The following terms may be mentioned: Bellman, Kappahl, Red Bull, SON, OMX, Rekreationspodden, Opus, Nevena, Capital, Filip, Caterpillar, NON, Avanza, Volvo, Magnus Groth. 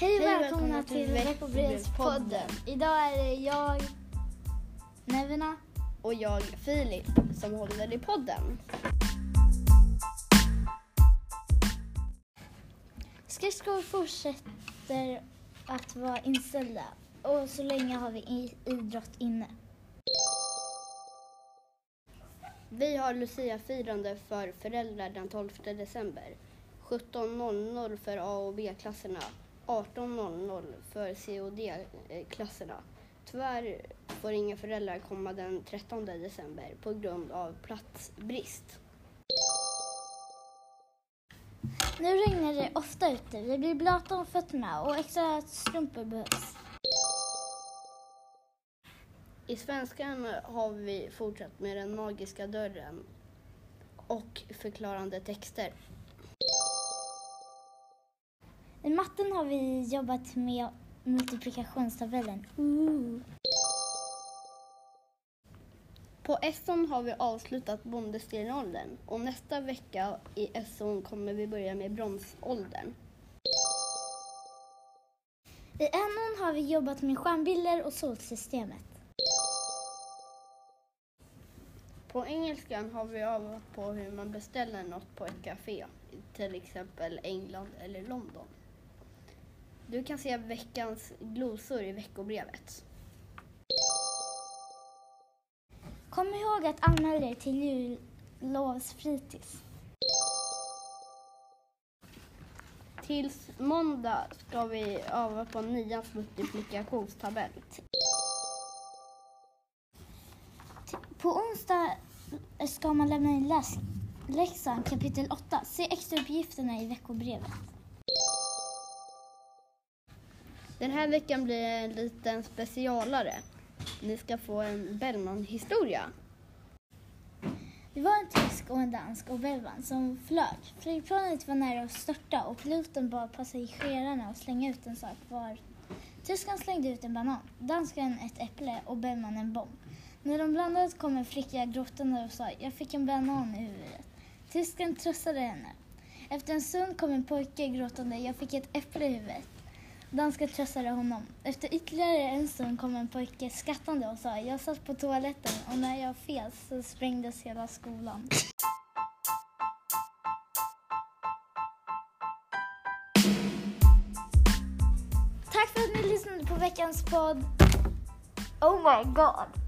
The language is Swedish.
Hej och välkomna till Rekreationspodden. Idag är det jag, Nevena, och jag, Filip, som håller i podden. Skridskor fortsätter att vara inställda och så länge har vi idrott inne. Vi har Lucia-firande för föräldrar den 12 december. 17.00 för A- och B-klasserna. 18.00 för C- och D-klasserna. Tyvärr får inga föräldrar komma den 13 december på grund av platsbrist. Nu regnar det ofta ute. Vi blir blöta om fötterna och extra strumpor behövs. I svenskan har vi fortsatt med den magiska dörren och förklarande texter. I matten har vi jobbat med multiplikationstabellen. På SON har vi avslutat bondestenåldern och nästa vecka i SON kommer vi börja med bronsåldern. I NON har vi jobbat med stjärnbilder och solsystemet. På engelskan har vi övat på hur man beställer något på ett café, till exempel England eller London. Du kan se veckans glosor i veckobrevet. Kom ihåg att anmäla dig till jullovsfritids. Tills måndag ska vi öva på 9:ans multiplikationstabell. På onsdag ska man lämna in läxan kapitel 8. Se extra uppgifterna i veckobrevet. Den här veckan blir en liten specialare. Ni ska få en Bellman-historia. Det var en tysk och en dansk och Bellman som flög. Flygplanet var nära att störta och piloten bad passagerarna att slänga ut en sak var. Tyskan slängde ut en banan, danskan ett äpple och Bellman en bomb. När de blandade kom en flicka gråtande och sa: "Jag fick en banan i huvudet." Tyskan tröstade henne. Efter en stund kom en pojke gråtande: "Jag fick ett äpple i huvudet." Danskan tröstade honom. Efter ytterligare en stund kom en pojke skrattande och sa: "Jag satt på toaletten och när jag fel så sprängdes hela skolan." Tack för att ni lyssnade på veckans podd. Oh my god!